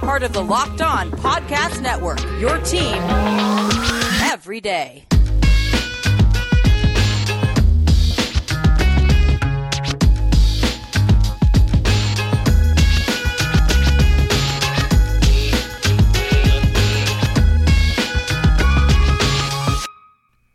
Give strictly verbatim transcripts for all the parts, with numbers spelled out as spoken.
Part of the Locked On Podcast Network, your team every day.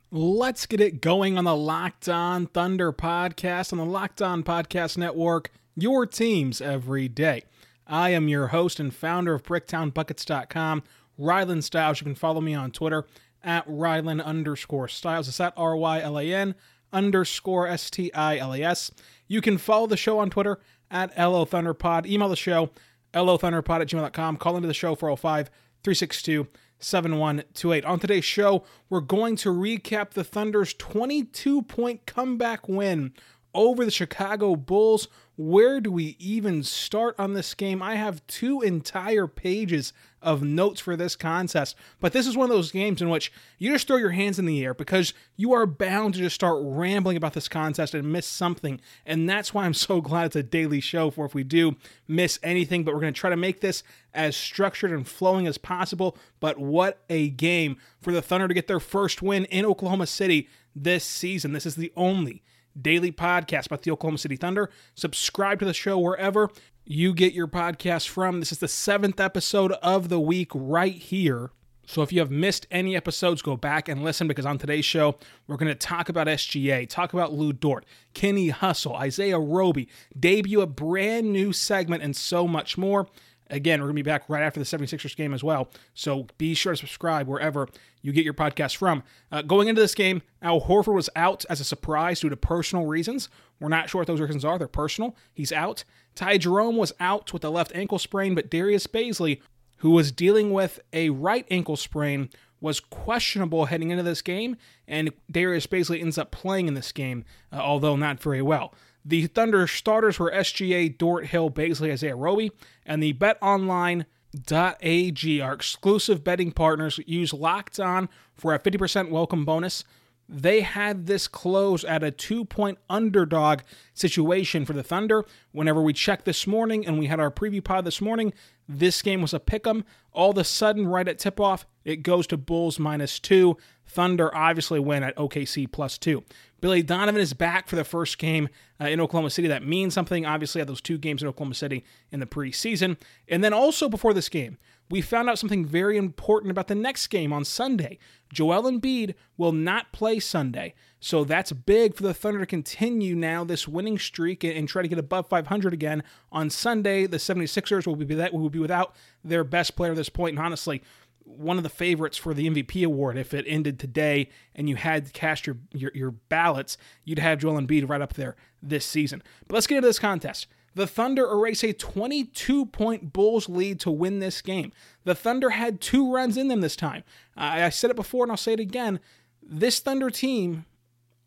Let's get it going on the Locked On Thunder podcast on the Locked On Podcast Network, your teams every day. I am your host and founder of Bricktown Buckets dot com, Rylan Stiles. You can follow me on Twitter at Rylan underscore Stiles. It's at R Y L A N underscore S T I L A S. You can follow the show on Twitter at L O Thunder Pod. Email the show, L O Thunder Pod at gmail dot com. Call into the show, four oh five, three six two, seven one two eight. On today's show, we're going to recap the Thunder's twenty-two point comeback win over the Chicago Bulls. Where do we even start on this game? I have two entire pages of notes for this contest, but this is one of those games in which you just throw your hands in the air because you are bound to just start rambling about this contest and miss something, and that's why I'm so glad it's a daily show for if we do miss anything, but we're going to try to make this as structured and flowing as possible, but what a game for the Thunder to get their first win in Oklahoma City this season. This is the only daily podcast about the Oklahoma City Thunder. Subscribe to the show wherever you get your podcast from. This is the seventh episode of the week right here. So if you have missed any episodes, go back and listen, because on today's show, we're going to talk about S G A, talk about Lou Dort, Kenny Hustle, Isaiah Roby, debut a brand new segment, and so much more. Again, we're going to be back right after the seventy-sixers game as well, so be sure to subscribe wherever you get your podcast from. Uh, going into this game, Al Horford was out as a surprise due to personal reasons. We're not sure what those reasons are. They're personal. He's out. Ty Jerome was out with a left ankle sprain, but Darius Bazley, who was dealing with a right ankle sprain, was questionable heading into this game, and Darius Bazley ends up playing in this game, uh, although not very well. The Thunder starters were S G A, Dort, Hill, Bazley, Isaiah Roby, and the BetOnline.ag, our exclusive betting partners, use Locked On for a fifty percent welcome bonus. They had this close at a two-point underdog situation for the Thunder. Whenever we checked this morning and we had our preview pod this morning, this game was a pick'em. All of a sudden, right at tip-off, it goes to Bulls minus two. Thunder obviously win at O K C plus two. Billy Donovan is back for the first game uh, in Oklahoma City. That means something. Obviously, I had those two games in Oklahoma City in the preseason. And then also before this game, we found out something very important about the next game on Sunday. Joel Embiid will not play Sunday. So that's big for the Thunder to continue now this winning streak and try to get above five hundred again. On Sunday, the seventy-sixers will be, that, will be without their best player at this point. And honestly, one of the favorites for the M V P award, if it ended today and you had to cast your, your, your ballots, you'd have Joel Embiid right up there this season. But let's get into this contest. The Thunder erase a twenty-two point Bulls lead to win this game. The Thunder had two runs in them this time. I, I said it before and I'll say it again. This Thunder team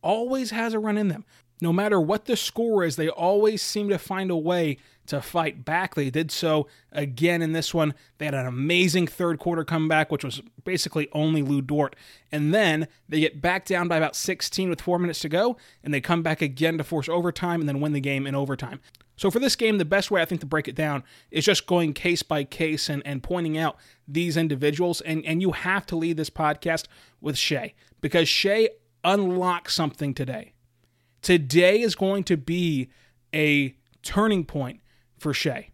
always has a run in them. No matter what the score is, they always seem to find a way to fight back. They did so again in this one. They had an amazing third quarter comeback, which was basically only Lou Dort. And then they get back down by about sixteen with four minutes to go, and they come back again to force overtime and then win the game in overtime. So for this game, the best way I think to break it down is just going case by case and, and pointing out these individuals. And, and you have to lead this podcast with Shai, because Shai unlocked something today. Today is going to be a turning point for Shai.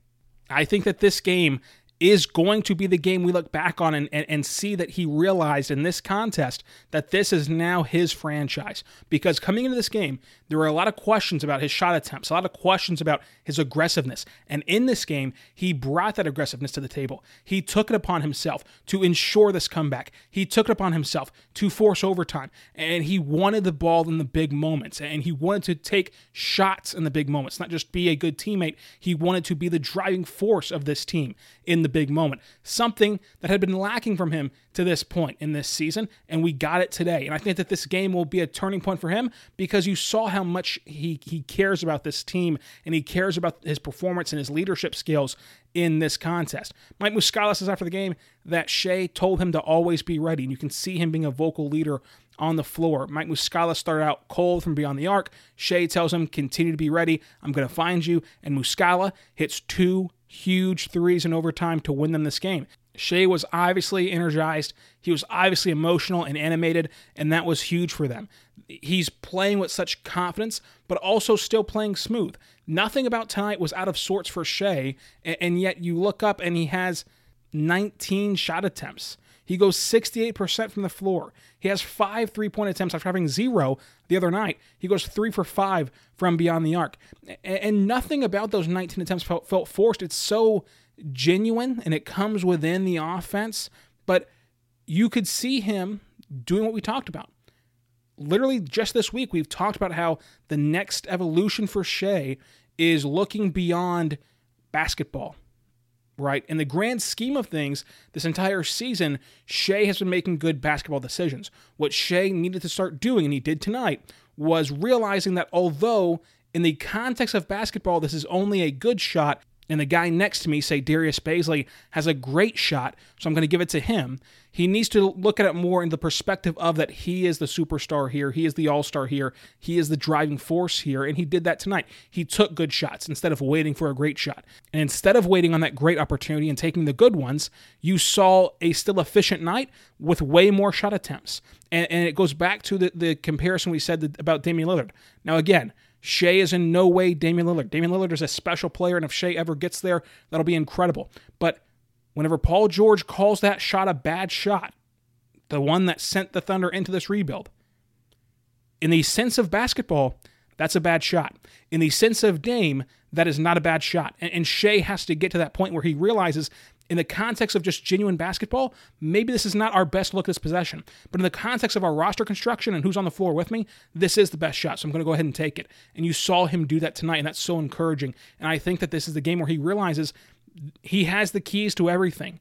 I think that this game is going to be the game we look back on and, and, and see that he realized in this contest that this is now his franchise. Because coming into this game, there were a lot of questions about his shot attempts, a lot of questions about his aggressiveness. And in this game, he brought that aggressiveness to the table. He took it upon himself to ensure this comeback. He took it upon himself to force overtime. And he wanted the ball in the big moments. And he wanted to take shots in the big moments, not just be a good teammate. He wanted to be the driving force of this team in the big moment, something that had been lacking from him to this point in this season, and we got it today. And I think that this game will be a turning point for him, because you saw how much he, he cares about this team, and he cares about his performance and his leadership skills in this contest. Mike Muscala says after the game that Shai told him to always be ready, and you can see him being a vocal leader on the floor. Mike Muscala started out cold from beyond the arc. Shai tells him, continue to be ready. I'm going to find you. And Muscala hits two huge threes in overtime to win them this game. Shai was obviously energized. He was obviously emotional and animated, and that was huge for them. He's playing with such confidence, but also still playing smooth. Nothing about tonight was out of sorts for Shai, and yet you look up and he has nineteen shot attempts. He goes sixty-eight percent from the floor. He has five three-point attempts after having zero the other night. He goes three for five from beyond the arc. And nothing about those nineteen attempts felt forced. It's so genuine, and it comes within the offense. But you could see him doing what we talked about. Literally just this week, we've talked about how the next evolution for Shai is looking beyond basketball. Right? In the grand scheme of things, this entire season, Shai has been making good basketball decisions. What Shai needed to start doing, and he did tonight, was realizing that although in the context of basketball, this is only a good shot, and the guy next to me, say Darius Bazley, has a great shot, so I'm going to give it to him, he needs to look at it more in the perspective of that he is the superstar here, he is the all-star here, he is the driving force here, and he did that tonight. He took good shots instead of waiting for a great shot. And instead of waiting on that great opportunity and taking the good ones, you saw a still efficient night with way more shot attempts. And, and it goes back to the, the comparison we said about Damian Lillard. Now again, Shai is in no way Damian Lillard. Damian Lillard is a special player, and if Shai ever gets there, that'll be incredible. But whenever Paul George calls that shot a bad shot, the one that sent the Thunder into this rebuild, in the sense of basketball, that's a bad shot. In the sense of Dame, that is not a bad shot. And, and Shai has to get to that point where he realizes, in the context of just genuine basketball, maybe this is not our best look at this possession. But in the context of our roster construction and who's on the floor with me, this is the best shot, so I'm going to go ahead and take it. And you saw him do that tonight, and that's so encouraging. And I think that this is the game where he realizes he has the keys to everything.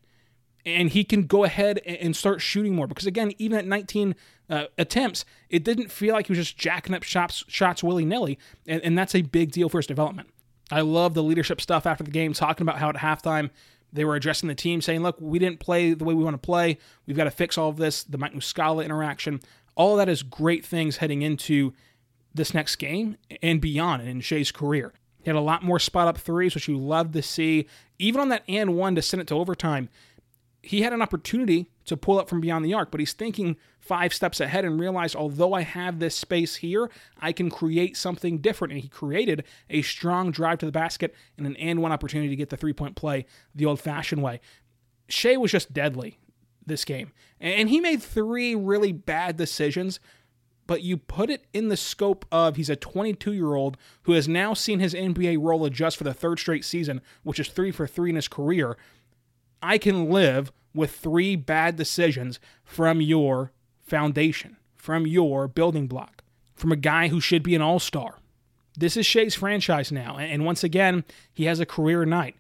And he can go ahead and start shooting more. Because again, even at nineteen uh, attempts, it didn't feel like he was just jacking up shots, shots willy-nilly. And, and that's a big deal for his development. I love the leadership stuff after the game, talking about how at halftime, they were addressing the team, saying, look, we didn't play the way we want to play. We've got to fix all of this. The Mike Muscala interaction, all of that is great things heading into this next game and beyond in Shai's career. He had a lot more spot-up threes, which you love to see. Even on that and one to send it to overtime, he had an opportunity to pull up from beyond the arc, but he's thinking five steps ahead and realized, although I have this space here, I can create something different. And he created a strong drive to the basket and an and one opportunity to get the three-point play the old-fashioned way. Shai was just deadly this game. And he made three really bad decisions, but you put it in the scope of he's a twenty-two-year-old who has now seen his N B A role adjust for the third straight season, which is three for three in his career. I can live with three bad decisions from your foundation, from your building block, from a guy who should be an all-star. This is Shai's franchise now, and once again, he has a career night.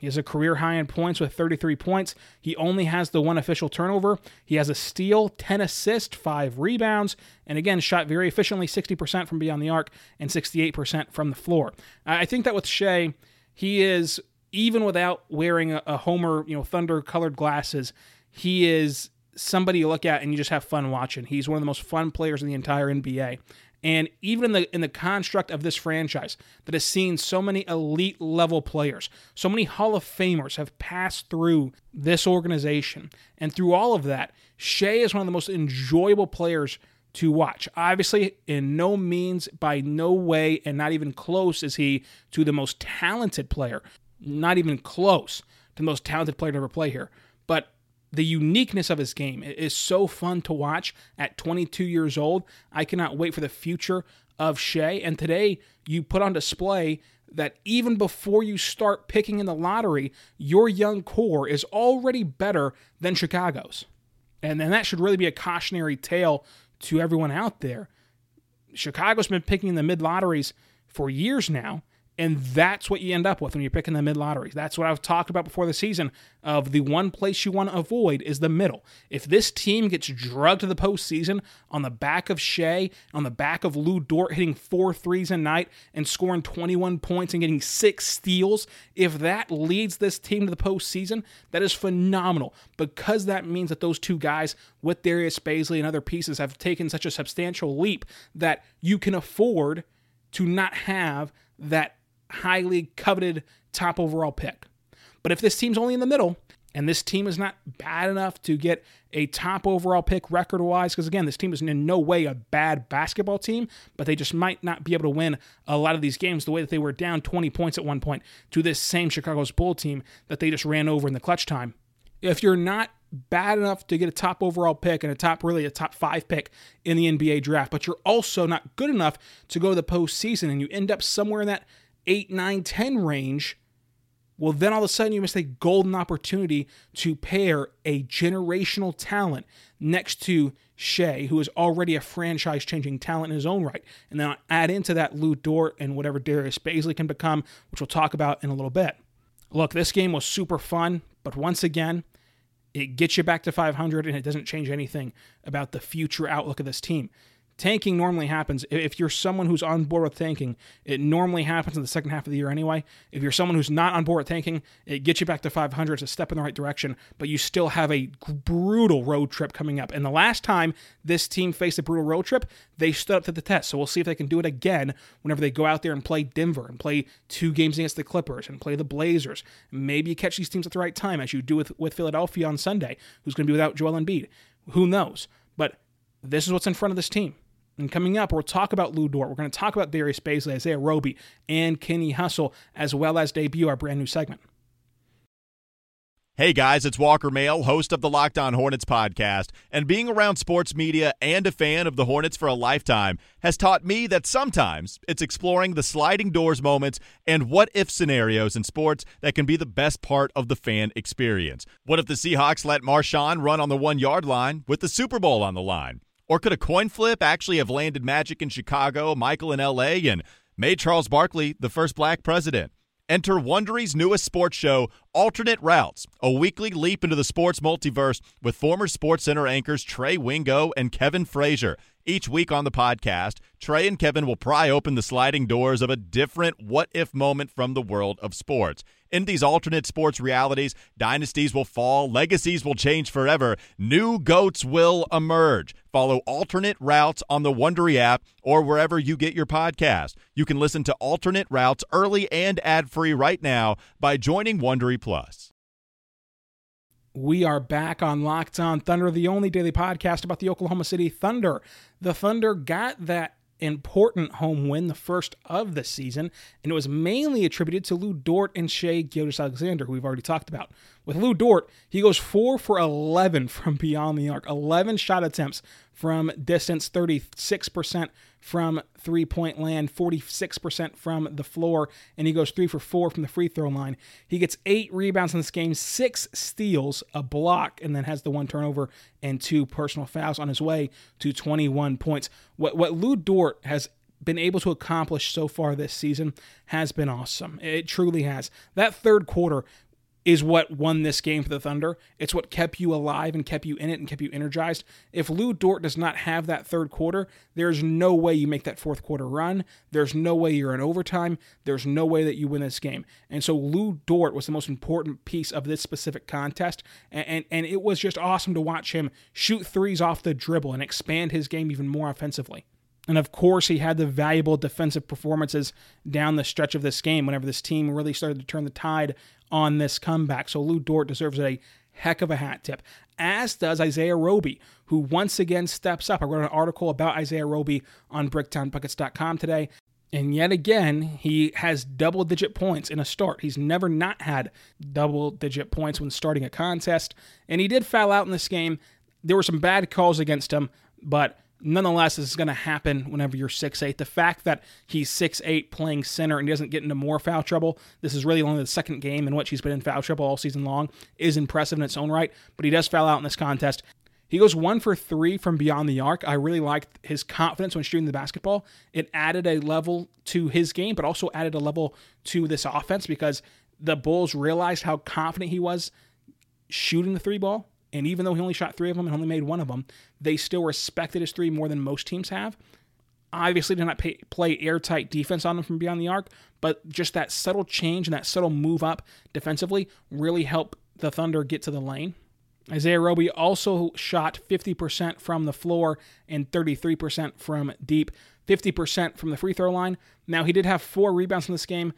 He has a career high in points with thirty-three points. He only has the one official turnover. He has a steal, ten assists, five rebounds, and again, shot very efficiently, sixty percent from beyond the arc and sixty-eight percent from the floor. I think that with Shai, he is, even without wearing a, a Homer, you know, Thunder-colored glasses, he is somebody you look at and you just have fun watching. He's one of the most fun players in the entire N B A. And even in the in the construct of this franchise that has seen so many elite-level players, so many Hall of Famers have passed through this organization. And through all of that, Shai is one of the most enjoyable players to watch. Obviously, in no means, by no way, and not even close is he to the most talented player. Not even close to the most talented player to ever play here. But the uniqueness of his game is so fun to watch at twenty-two years old. I cannot wait for the future of Shai. And today, you put on display that even before you start picking in the lottery, your young core is already better than Chicago's. And then that should really be a cautionary tale to everyone out there. Chicago's been picking in the mid-lotteries for years now. And that's what you end up with when you're picking the mid-lotteries. That's what I've talked about before the season of the one place you want to avoid is the middle. If this team gets drugged to the postseason on the back of Shai, on the back of Lou Dort hitting four threes a night and scoring twenty-one points and getting six steals, if that leads this team to the postseason, that is phenomenal because that means that those two guys with Darius Bazley and other pieces have taken such a substantial leap that you can afford to not have that highly coveted top overall pick. But if this team's only in the middle, and this team is not bad enough to get a top overall pick record-wise, because again, this team is in no way a bad basketball team, but they just might not be able to win a lot of these games the way that they were down twenty points at one point to this same Chicago's Bull team that they just ran over in the clutch time. If you're not bad enough to get a top overall pick and a top, really a top five pick in the N B A draft, but you're also not good enough to go to the postseason and you end up somewhere in that eight, nine, ten range, well, then all of a sudden you miss a golden opportunity to pair a generational talent next to Shai, who is already a franchise-changing talent in his own right. And then I'll add into that Lou Dort and whatever Darius Bazley can become, which we'll talk about in a little bit. Look, this game was super fun, but once again, it gets you back to five hundred, and it doesn't change anything about the future outlook of this team. Tanking normally happens. If you're someone who's on board with tanking, it normally happens in the second half of the year anyway. If you're someone who's not on board with tanking, it gets you back to five hundred. It's a step in the right direction, but you still have a brutal road trip coming up. And the last time this team faced a brutal road trip, they stood up to the test. So we'll see if they can do it again whenever they go out there and play Denver and play two games against the Clippers and play the Blazers. Maybe you catch these teams at the right time, as you do with, with Philadelphia on Sunday, who's going to be without Joel Embiid. Who knows? But this is what's in front of this team. And coming up, we'll talk about Lou Dort. We're going to talk about Darius Bazley, Isaiah Roby, and Kenny Hustle, as well as debut our brand new segment. Hey guys, it's Walker Mail, host of the Locked On Hornets podcast. And being around sports media and a fan of the Hornets for a lifetime has taught me that sometimes it's exploring the sliding doors moments and what-if scenarios in sports that can be the best part of the fan experience. What if the Seahawks let Marshawn run on the one-yard line with the Super Bowl on the line? Or could a coin flip actually have landed Magic in Chicago, Michael in L A, and made Charles Barkley the first black president? Enter Wondery's newest sports show, Alternate Routes, a weekly leap into the sports multiverse with former SportsCenter anchors Trey Wingo and Kevin Frazier. Each week on the podcast, Trey and Kevin will pry open the sliding doors of a different what-if moment from the world of sports. In these alternate sports realities, dynasties will fall, legacies will change forever, new goats will emerge. Follow Alternate Routes on the Wondery app or wherever you get your podcast. You can listen to Alternate Routes early and ad-free right now by joining Wondery Plus. We are back on Locked On Thunder, the only daily podcast about the Oklahoma City Thunder. The Thunder got that important home win, the first of the season, and it was mainly attributed to Lou Dort and Shai Gilgeous-Alexander, who we've already talked about. With Lou Dort, he goes four for eleven from beyond the arc, eleven shot attempts from distance, thirty-six percent from three-point land, forty-six percent from the floor, and he goes three for four from the free throw line. He gets eight rebounds in this game, six steals, a block, and then has the one turnover and two personal fouls on his way to twenty-one points. What what Lou Dort has been able to accomplish so far this season has been awesome. It truly has. That third quarter is what won this game for the Thunder. It's what kept you alive and kept you in it and kept you energized. If Lou Dort does not have that third quarter, there's no way you make that fourth quarter run. There's no way you're in overtime. There's no way that you win this game. And so Lou Dort was the most important piece of this specific contest, and, and, and it was just awesome to watch him shoot threes off the dribble and expand his game even more offensively. And of course, he had the valuable defensive performances down the stretch of this game whenever this team really started to turn the tide on this comeback. So Lou Dort deserves a heck of a hat tip, as does Isaiah Roby, who once again steps up. I wrote an article about Isaiah Roby on Bricktown Buckets dot com today. And yet again, he has double-digit points in a start. He's never not had double-digit points when starting a contest. And he did foul out in this game. There were some bad calls against him, but nonetheless, this is going to happen whenever you're six eight. The fact that he's six eight playing center and he doesn't get into more foul trouble, this is really only the second game in which he's been in foul trouble all season long, is impressive in its own right, but he does foul out in this contest. He goes one for three from beyond the arc. I really liked his confidence when shooting the basketball. It added a level to his game, but also added a level to this offense because the Bulls realized how confident he was shooting the three ball. And even though he only shot three of them and only made one of them, they still respected his three more than most teams have. Obviously, did not pay, play airtight defense on him from beyond the arc, but just that subtle change and that subtle move up defensively really helped the Thunder get to the lane. Isaiah Roby also shot fifty percent from the floor and thirty-three percent from deep, fifty percent from the free throw line. Now, he did have four rebounds in this game.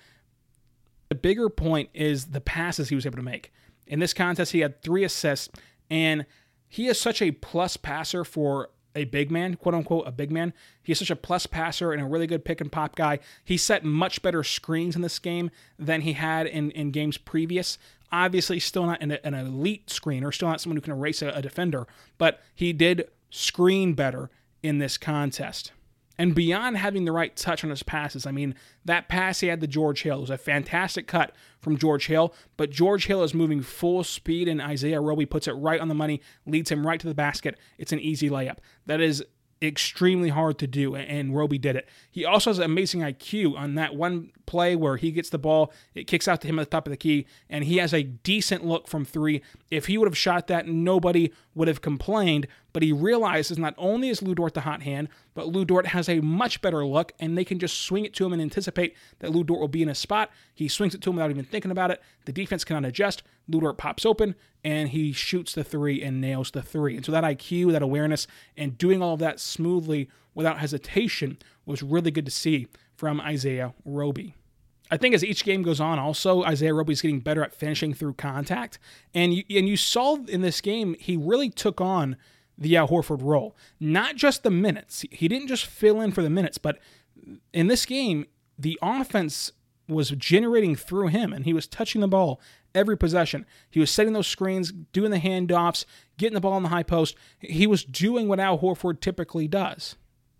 The bigger point is the passes he was able to make. In this contest, he had three assists. And he is such a plus passer for a big man, quote-unquote, a big man. He is such a plus passer and a really good pick-and-pop guy. He set much better screens in this game than he had in, in games previous. Obviously, still not an, an elite screener, still not someone who can erase a, a defender, but he did screen better in this contest. And beyond having the right touch on his passes, I mean, that pass he had to George Hill was a fantastic cut from George Hill, but George Hill is moving full speed, and Isaiah Roby puts it right on the money, leads him right to the basket. It's an easy layup. That is extremely hard to do, and Roby did it. He also has an amazing I Q on that one play where he gets the ball, it kicks out to him at the top of the key, and he has a decent look from three. If he would have shot that, nobody would have complained, but he realizes not only is Lou Dort the hot hand, but Lou Dort has a much better look, and they can just swing it to him and anticipate that Lou Dort will be in a spot. He swings it to him without even thinking about it. The defense cannot adjust. Lou Dort pops open, and he shoots the three and nails the three. And so that I Q, that awareness, and doing all of that smoothly without hesitation was really good to see from Isaiah Roby. I think as each game goes on, also, Isaiah Roby is getting better at finishing through contact. And you, and you saw in this game, he really took on the Al Horford role. Not just the minutes. He didn't just fill in for the minutes, but in this game, the offense was generating through him, and he was touching the ball every possession. He was setting those screens, doing the handoffs, getting the ball on the high post. He was doing what Al Horford typically does.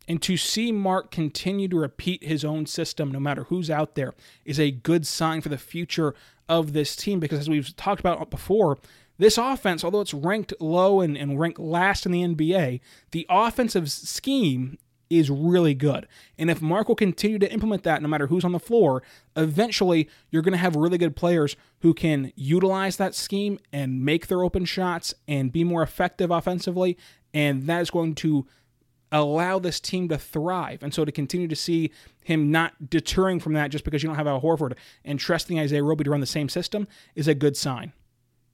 And to see Mark continue to repeat his own system, no matter who's out there, is a good sign for the future of this team, because as we've talked about before, this offense, although it's ranked low and, and ranked last in the N B A, the offensive scheme is really good. And if Mark will continue to implement that, no matter who's on the floor, eventually you're going to have really good players who can utilize that scheme and make their open shots and be more effective offensively. And that is going to allow this team to thrive. And so to continue to see him not deterring from that just because you don't have Al Horford and trusting Isaiah Roby to run the same system is a good sign.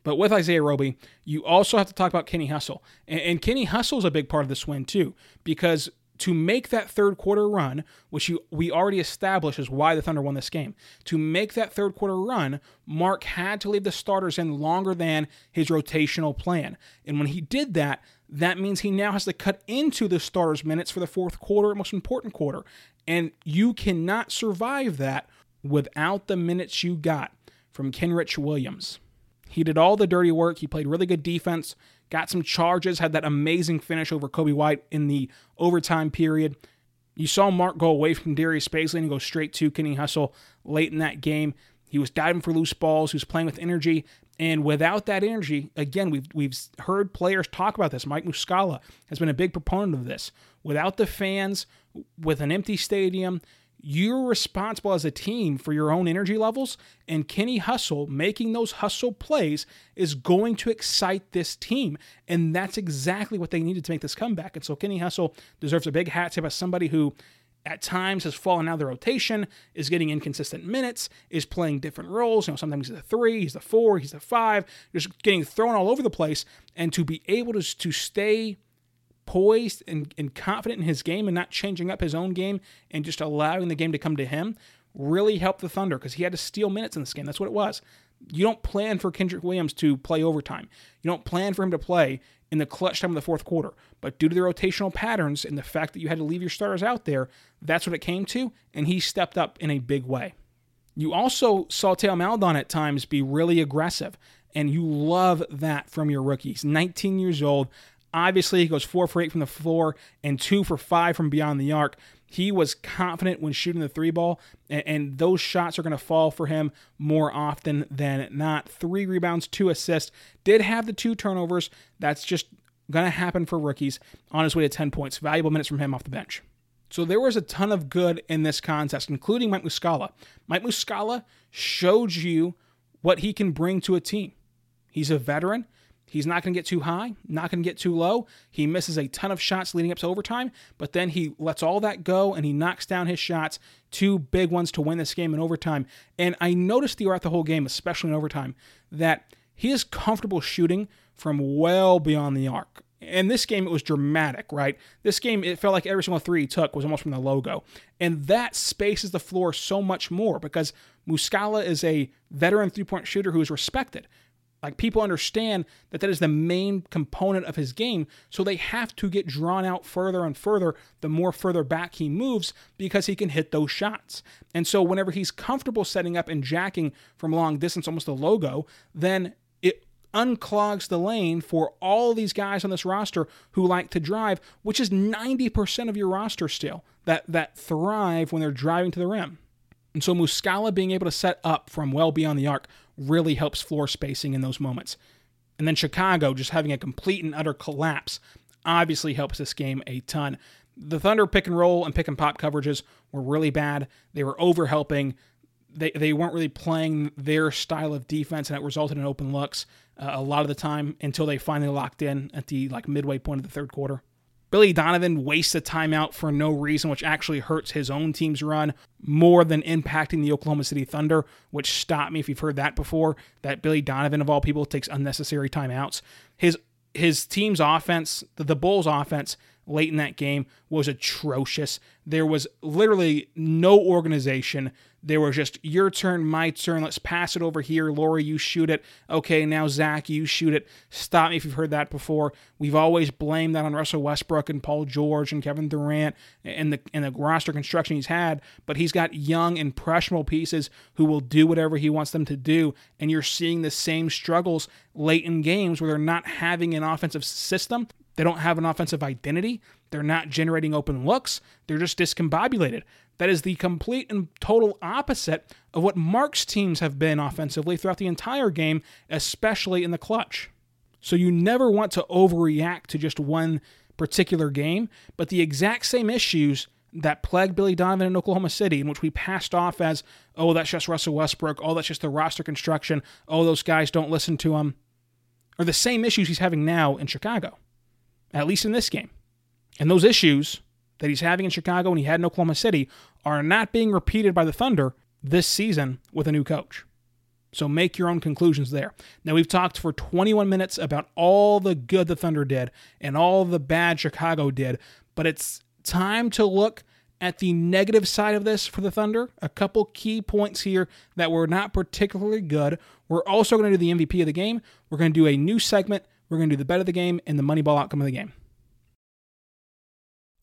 But with Isaiah Roby, you also have to talk about Kenny Hustle. And, and Kenny Hustle is a big part of this win too, because to make that third quarter run, which you, we already established is why the Thunder won this game, to make that third quarter run, Mark had to leave the starters in longer than his rotational plan. And when he did that, that means he now has to cut into the starters' minutes for the fourth quarter, most important quarter. And you cannot survive that without the minutes you got from Kenrich Williams. He did all the dirty work. He played really good defense, got some charges, had that amazing finish over Coby White in the overtime period. You saw Mark go away from Darius Bazley and go straight to Kenny Hustle late in that game. He was diving for loose balls. He was playing with energy. And without that energy, again, we've, we've heard players talk about this. Mike Muscala has been a big proponent of this. Without the fans, with an empty stadium, You're responsible as a team for your own energy levels, and Kenny Hustle making those hustle plays is going to excite this team, and that's exactly what they needed to make this comeback. And so Kenny Hustle deserves a big hat tip as somebody who at times has fallen out of the rotation, is getting inconsistent minutes, is playing different roles. You know, sometimes he's the three, he's the four, he's the five, just getting thrown all over the place, and to be able to, to stay poised and, and confident in his game and not changing up his own game and just allowing the game to come to him really helped the Thunder because he had to steal minutes in this game. That's what it was. You don't plan for Kendrick Williams to play overtime. You don't plan for him to play in the clutch time of the fourth quarter. But due to the rotational patterns and the fact that you had to leave your starters out there, that's what it came to, and he stepped up in a big way. You also saw Tail Maldon at times be really aggressive, and you love that from your rookies. nineteen years old. Obviously, he goes four for eight from the floor and two for five from beyond the arc. He was confident when shooting the three ball, and, and those shots are going to fall for him more often than not. Three rebounds, two assists. Did have the two turnovers. That's just going to happen for rookies on his way to ten points. Valuable minutes from him off the bench. So there was a ton of good in this contest, including Mike Muscala. Mike Muscala showed you what he can bring to a team. He's a veteran. He's not going to get too high, not going to get too low. He misses a ton of shots leading up to overtime, but then he lets all that go and he knocks down his shots, two big ones to win this game in overtime. And I noticed throughout the whole game, especially in overtime, that he is comfortable shooting from well beyond the arc. In this game, it was dramatic, right? This game, it felt like every single three he took was almost from the logo. And that spaces the floor so much more because Muscala is a veteran three-point shooter who is respected. Like, people understand that that is the main component of his game, so they have to get drawn out further and further the more further back he moves because he can hit those shots. And so whenever he's comfortable setting up and jacking from long distance, almost a logo, then it unclogs the lane for all these guys on this roster who like to drive, which is ninety percent of your roster still, that, that thrive when they're driving to the rim. And so Muscala being able to set up from well beyond the arc really helps floor spacing in those moments. And then Chicago just having a complete and utter collapse obviously helps this game a ton. The Thunder pick and roll and pick and pop coverages were really bad. They were overhelping. They they weren't really playing their style of defense, and it resulted in open looks uh, a lot of the time until they finally locked in at the like midway point of the third quarter. Billy Donovan wastes a timeout for no reason, which actually hurts his own team's run more than impacting the Oklahoma City Thunder, which stopped me if you've heard that before, that Billy Donovan, of all people, takes unnecessary timeouts. His his team's offense, the Bulls' offense late in that game was atrocious. There was literally no organization. There was just, your turn, my turn, let's pass it over here. Lori, you shoot it. Okay, now Zach, you shoot it. Stop me if you've heard that before. We've always blamed that on Russell Westbrook and Paul George and Kevin Durant and the and the roster construction he's had, but he's got young, impressionable pieces who will do whatever he wants them to do, and you're seeing the same struggles late in games where they're not having an offensive system. They don't have an offensive identity. They're not generating open looks. They're just discombobulated. That is the complete and total opposite of what Mark's teams have been offensively throughout the entire game, especially in the clutch. So you never want to overreact to just one particular game, but the exact same issues that plagued Billy Donovan in Oklahoma City, in which we passed off as, oh, that's just Russell Westbrook, oh, that's just the roster construction, oh, those guys don't listen to him, are the same issues he's having now in Chicago. At least in this game. And those issues that he's having in Chicago and he had in Oklahoma City are not being repeated by the Thunder this season with a new coach. So make your own conclusions there. Now, we've talked for twenty-one minutes about all the good the Thunder did and all the bad Chicago did, but it's time to look at the negative side of this for the Thunder. A couple key points here that were not particularly good. We're also going to do the M V P of the game. We're going to do a new segment. We're going to do the bet of the game and the money ball outcome of the game.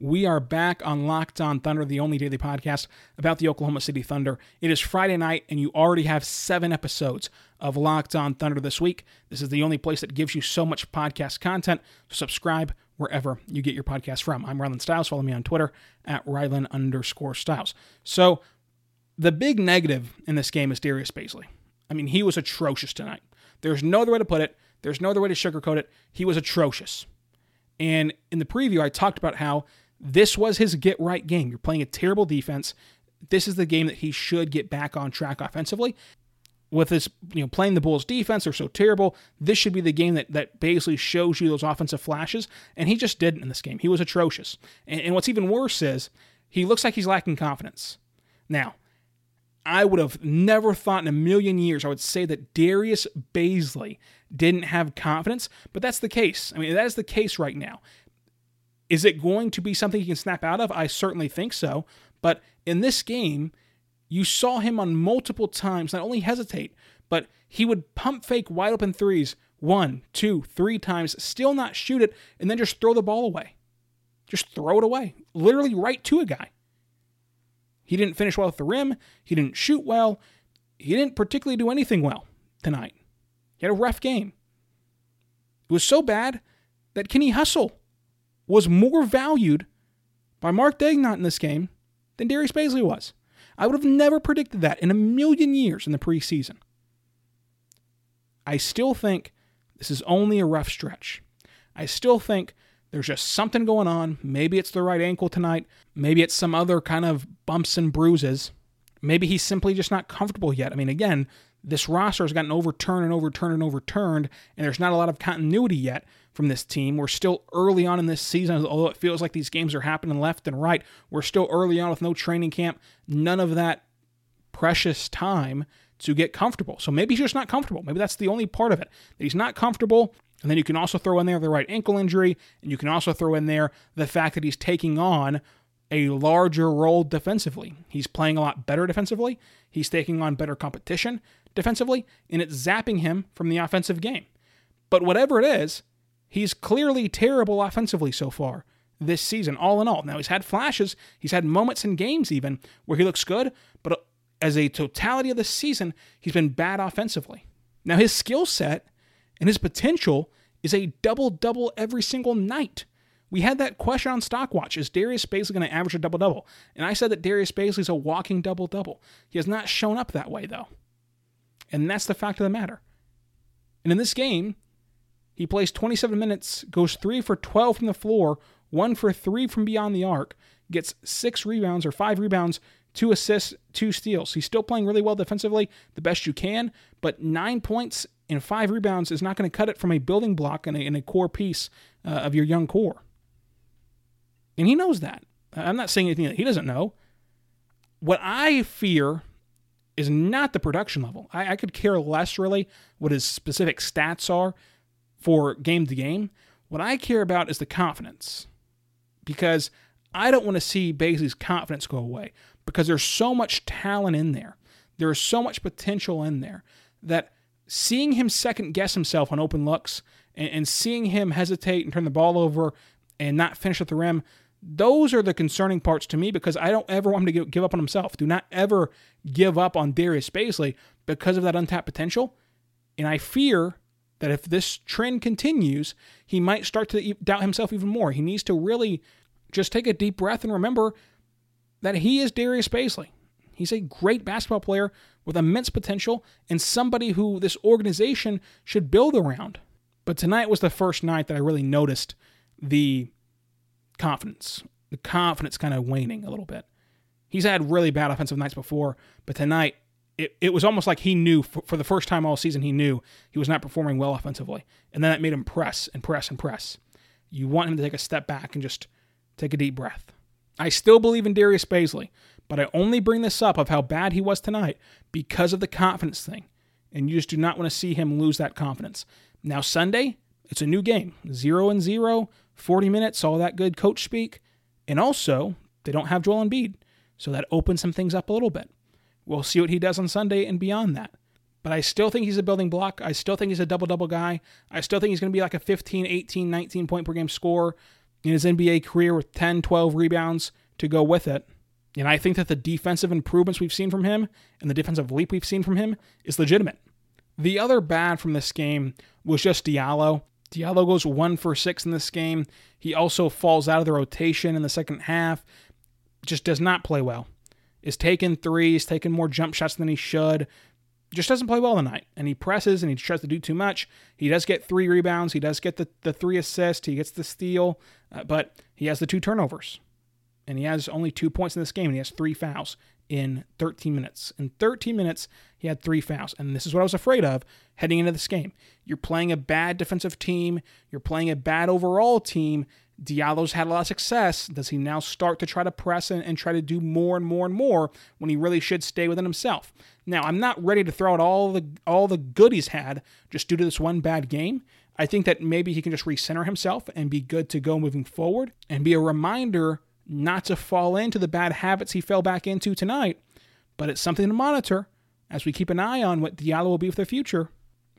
We are back on Locked On Thunder, the only daily podcast about the Oklahoma City Thunder. It is Friday night, and you already have seven episodes of Locked On Thunder this week. This is the only place that gives you so much podcast content. Subscribe wherever you get your podcast from. I'm Rylan Stiles. Follow me on Twitter at Rylan underscore Stiles. So the big negative in this game is Darius Bazley. I mean, he was atrocious tonight. There's no other way to put it. There's no other way to sugarcoat it. He was atrocious. And in the preview, I talked about how this was his get-right game. You're playing a terrible defense. This is the game that he should get back on track offensively. With this, you know, playing the Bulls' defense, they're so terrible. This should be the game that, that basically shows you those offensive flashes, and he just didn't in this game. He was atrocious. And, and what's even worse is he looks like he's lacking confidence. Now, I would have never thought in a million years I would say that Darius Bazley didn't have confidence, but that's the case. I mean, that is the case right now. Is it going to be something he can snap out of? I certainly think so. But in this game, you saw him on multiple times not only hesitate, but he would pump fake wide open threes one, two, three times, still not shoot it, and then just throw the ball away. Just throw it away, literally right to a guy. He didn't finish well at the rim. He didn't shoot well. He didn't particularly do anything well tonight. He had a rough game. It was so bad that Kenny Hustle was more valued by Mark Daigneault in this game than Darius Bazley was. I would have never predicted that in a million years in the preseason. I still think this is only a rough stretch. I still think there's just something going on. Maybe it's the right ankle tonight. Maybe it's some other kind of bumps and bruises. Maybe he's simply just not comfortable yet. I mean, again, this roster has gotten overturned and overturned and overturned, and there's not a lot of continuity yet from this team. We're still early on in this season, although it feels like these games are happening left and right. We're still early on with no training camp, none of that precious time to get comfortable. So maybe he's just not comfortable. Maybe that's the only part of it, that he's not comfortable. And then you can also throw in there the right ankle injury, and you can also throw in there the fact that he's taking on a larger role defensively. He's playing a lot better defensively. He's taking on better competition defensively, and it's zapping him from the offensive game. But whatever it is, he's clearly terrible offensively so far this season, all in all. Now, he's had flashes. He's had moments in games even where he looks good, but as a totality of the season, he's been bad offensively. Now, his skill set and his potential is a double-double every single night. We had that question on Stockwatch. Is Darius Bazley going to average a double-double? And I said that Darius Bazley is a walking double-double. He has not shown up that way, though. And that's the fact of the matter. And in this game, he plays twenty-seven minutes, goes three for twelve from the floor, one for three from beyond the arc, gets six rebounds or five rebounds, two assists, two steals. He's still playing really well defensively, the best you can, but nine points and five rebounds is not going to cut it from a building block and a, and a core piece uh, of your young core. And he knows that. I'm not saying anything that he doesn't know. What I fear is not the production level. I, I could care less, really, what his specific stats are for game to game. What I care about is the confidence, because I don't want to see Bazley's confidence go away, because there's so much talent in there. There is so much potential in there that seeing him second-guess himself on open looks and, and seeing him hesitate and turn the ball over and not finish at the rim, those are the concerning parts to me, because I don't ever want him to give up on himself. Do not ever give up on Darius Bazley because of that untapped potential. And I fear that if this trend continues, he might start to doubt himself even more. He needs to really just take a deep breath and remember that he is Darius Bazley. He's a great basketball player with immense potential and somebody who this organization should build around. But tonight was the first night that I really noticed the confidence. The confidence kind of waning a little bit. He's had really bad offensive nights before, but tonight it, it was almost like he knew, for, for the first time all season, he knew he was not performing well offensively. And then that made him press and press and press. You want him to take a step back and just take a deep breath. I still believe in Darius Bazley, but I only bring this up of how bad he was tonight because of the confidence thing. And you just do not want to see him lose that confidence. Now, Sunday, it's a new game. Zero and zero, forty minutes, all that good coach speak. And also, they don't have Joel Embiid, so that opens some things up a little bit. We'll see what he does on Sunday and beyond that. But I still think he's a building block. I still think he's a double-double guy. I still think he's going to be like a fifteen, eighteen, nineteen point per game scorer. in his N B A career with ten, twelve rebounds to go with it. And I think that the defensive improvements we've seen from him and the defensive leap we've seen from him is legitimate. The other bad from this game was just Diallo. Diallo goes one for six in this game. He also falls out of the rotation in the second half. Just does not play well. Is taking threes, taking more jump shots than he should. Just doesn't play well tonight. And he presses and he tries to do too much. He does get three rebounds. He does get the, the three assists. He gets the steal. Uh, but he has the two turnovers. And he has only two points in this game. And he has three fouls in thirteen minutes. In thirteen minutes, he had three fouls. And this is what I was afraid of heading into this game. You're playing a bad defensive team. You're playing a bad overall team. Diallo's had a lot of success. Does he now start to try to press and, and try to do more and more and more when he really should stay within himself? Now, I'm not ready to throw out all the all the good he's had just due to this one bad game. I think that maybe he can just recenter himself and be good to go moving forward and be a reminder not to fall into the bad habits he fell back into tonight. But it's something to monitor as we keep an eye on what Diallo will be for the future.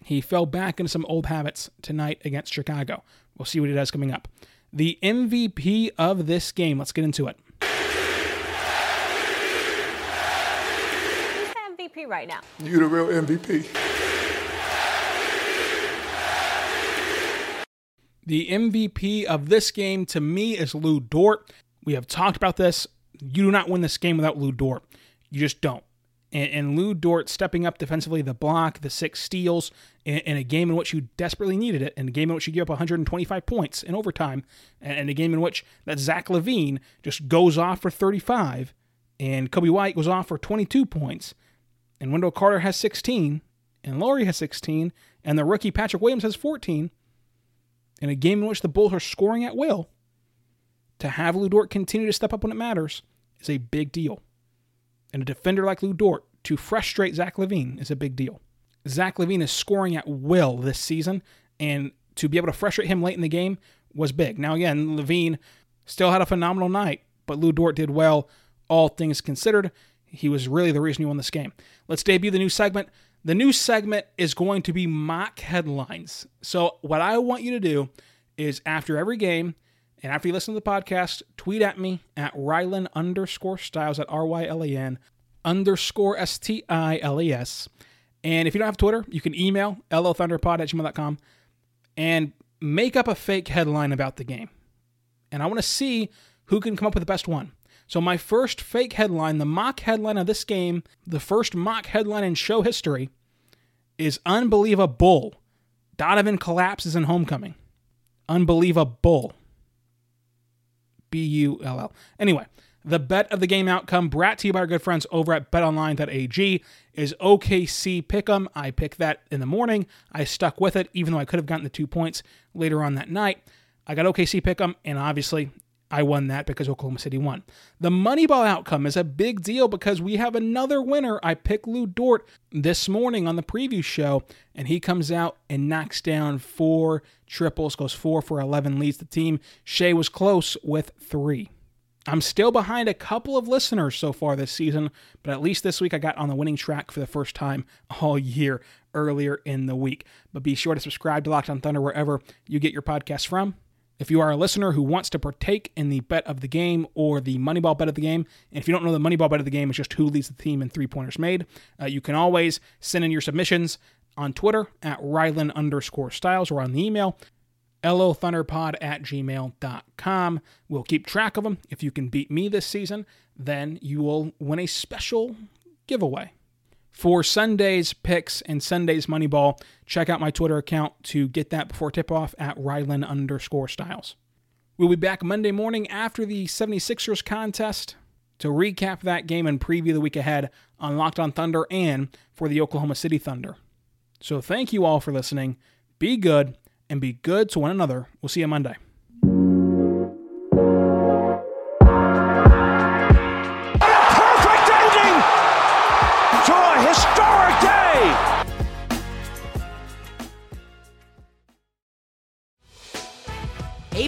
He fell back into some old habits tonight against Chicago. We'll see what he does coming up. The M V P of this game. Let's get into it. Who's the M V P right now? You the real M V P. The M V P of this game to me is Lou Dort. We have talked about this. You do not win this game without Lou Dort. You just don't. And, and Lou Dort stepping up defensively, the block, the six steals, in, in a game in which you desperately needed it, in a game in which you give up one hundred twenty-five points in overtime, and, and a game in which that Zach LaVine just goes off for thirty-five, and Coby White goes off for twenty-two points, and Wendell Carter has sixteen, and Laurie has sixteen, and the rookie Patrick Williams has fourteen, in a game in which the Bulls are scoring at will. To have Lou Dort continue to step up when it matters is a big deal. And a defender like Lou Dort to frustrate Zach LaVine is a big deal. Zach LaVine is scoring at will this season, and to be able to frustrate him late in the game was big. Now again, LaVine still had a phenomenal night, but Lou Dort did well, all things considered. He was really the reason you won this game. Let's debut the new segment. The new segment is going to be mock headlines. So what I want you to do is after every game, and after you listen to the podcast, tweet at me at Rylan underscore Stiles, at R Y L A N underscore S T I L E S. And if you don't have Twitter, you can email lothunderpod at gmail dot com and make up a fake headline about the game. And I want to see who can come up with the best one. So my first fake headline, the mock headline of this game, the first mock headline in show history, is Unbelievable. Donovan collapses in homecoming. Unbelievable. B U L L. Anyway, the bet of the game outcome brought to you by our good friends over at bet online dot a g is O K C Pick'em. I picked that in the morning. I stuck with it, even though I could have gotten the two points later on that night. I got O K C Pick'em, and obviously I won that because Oklahoma City won. The Moneyball outcome is a big deal because we have another winner. I picked Lou Dort this morning on the preview show, and he comes out and knocks down four triples, goes four for eleven, leads the team. Shai was close with three. I'm still behind a couple of listeners so far this season, but at least this week I got on the winning track for the first time all year earlier in the week. But be sure to subscribe to Locked On Thunder wherever you get your podcasts from. If you are a listener who wants to partake in the bet of the game or the Moneyball bet of the game, and if you don't know the Moneyball bet of the game, it's just who leads the team in three-pointers made, uh, you can always send in your submissions on Twitter at Rylan underscore Stiles or on the email, lothunderpod at gmail dot com. We'll keep track of them. If you can beat me this season, then you will win a special giveaway. For Sunday's picks and Sunday's Moneyball, check out my Twitter account to get that before tip-off at Rylan underscore Stiles. We'll be back Monday morning after the seventy-sixers contest to recap that game and preview the week ahead on Locked On Thunder and for the Oklahoma City Thunder. So thank you all for listening. Be good and be good to one another. We'll see you Monday. Hey,